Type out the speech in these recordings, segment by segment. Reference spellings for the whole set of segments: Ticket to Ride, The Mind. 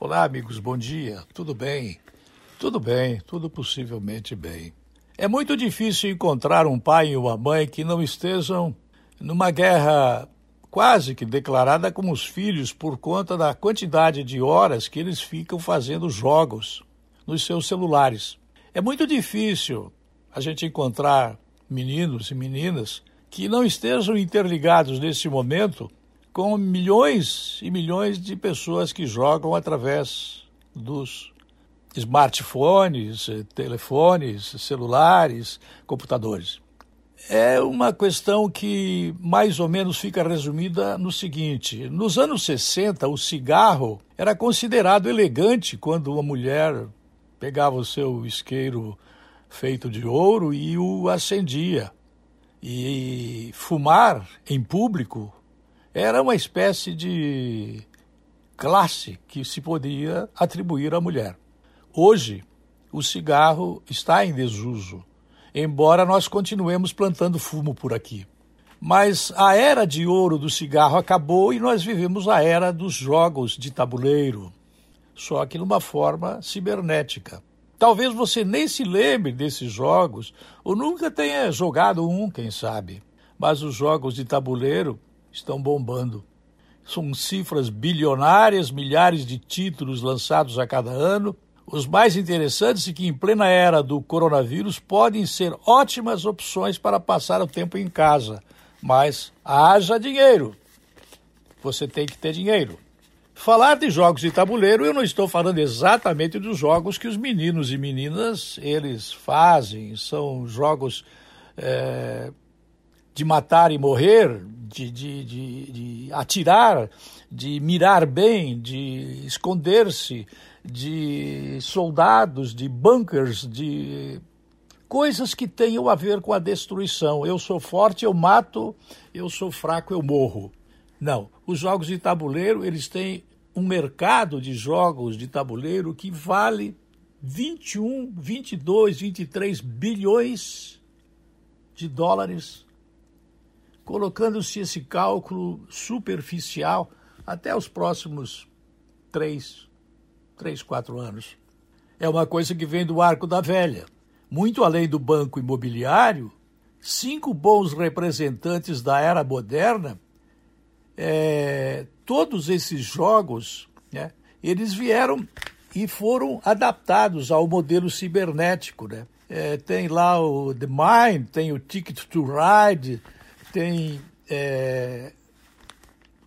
Olá, amigos, bom dia. Tudo bem? Tudo bem, tudo possivelmente bem. É muito difícil encontrar um pai e uma mãe que não estejam numa guerra quase que declarada com os filhos por conta da quantidade de horas que eles ficam fazendo jogos nos seus celulares. É muito difícil a gente encontrar meninos e meninas que não estejam interligados nesse momento com milhões e milhões de pessoas que jogam através dos smartphones, telefones, celulares, computadores. É uma questão que mais ou menos fica resumida no seguinte: nos anos 60, o cigarro era considerado elegante quando uma mulher pegava o seu isqueiro feito de ouro e o acendia. E fumar em público era uma espécie de classe que se podia atribuir à mulher. Hoje, o cigarro está em desuso, embora nós continuemos plantando fumo por aqui. Mas a era de ouro do cigarro acabou e nós vivemos a era dos jogos de tabuleiro, só que numa forma cibernética. Talvez você nem se lembre desses jogos ou nunca tenha jogado um, quem sabe. Mas os jogos de tabuleiro estão bombando. São cifras bilionárias, milhares de títulos lançados a cada ano. Os mais interessantes é que, em plena era do coronavírus, podem ser ótimas opções para passar o tempo em casa. Mas haja dinheiro. Você tem que ter dinheiro. Falar de jogos de tabuleiro, eu não estou falando exatamente dos jogos que os meninos e meninas eles fazem. São jogos de matar e morrer, de atirar, de mirar bem, de esconder-se, de soldados, de bunkers, de coisas que tenham a ver com a destruição. Eu sou forte, eu mato, eu sou fraco, eu morro. Não, os jogos de tabuleiro, eles têm um mercado de jogos de tabuleiro que vale 21, 22, 23 bilhões de dólares, colocando-se esse cálculo superficial até os próximos 3, 4 anos. É uma coisa que vem do arco da velha. Muito além do banco imobiliário, 5 bons representantes da era moderna, todos esses jogos, né, eles vieram e foram adaptados ao modelo cibernético. Né? Tem lá o The Mind, tem o Ticket to Ride, tem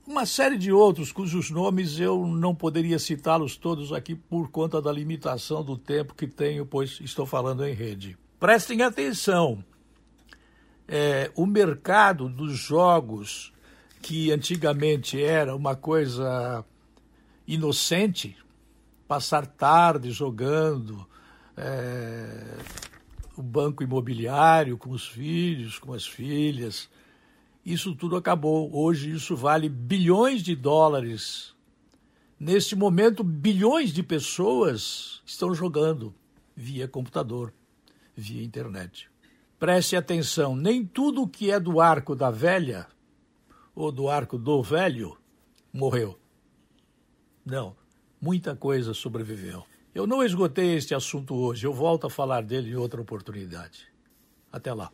uma série de outros cujos nomes eu não poderia citá-los todos aqui por conta da limitação do tempo que tenho, pois estou falando em rede. Prestem atenção, o mercado dos jogos, que antigamente era uma coisa inocente, passar tarde jogando o banco imobiliário com os filhos, com as filhas, isso tudo acabou. Hoje isso vale bilhões de dólares. Neste momento, bilhões de pessoas estão jogando via computador, via internet. Preste atenção, nem tudo que é do arco da velha ou do arco do velho morreu. Não, muita coisa sobreviveu. Eu não esgotei este assunto hoje, eu volto a falar dele em outra oportunidade. Até lá.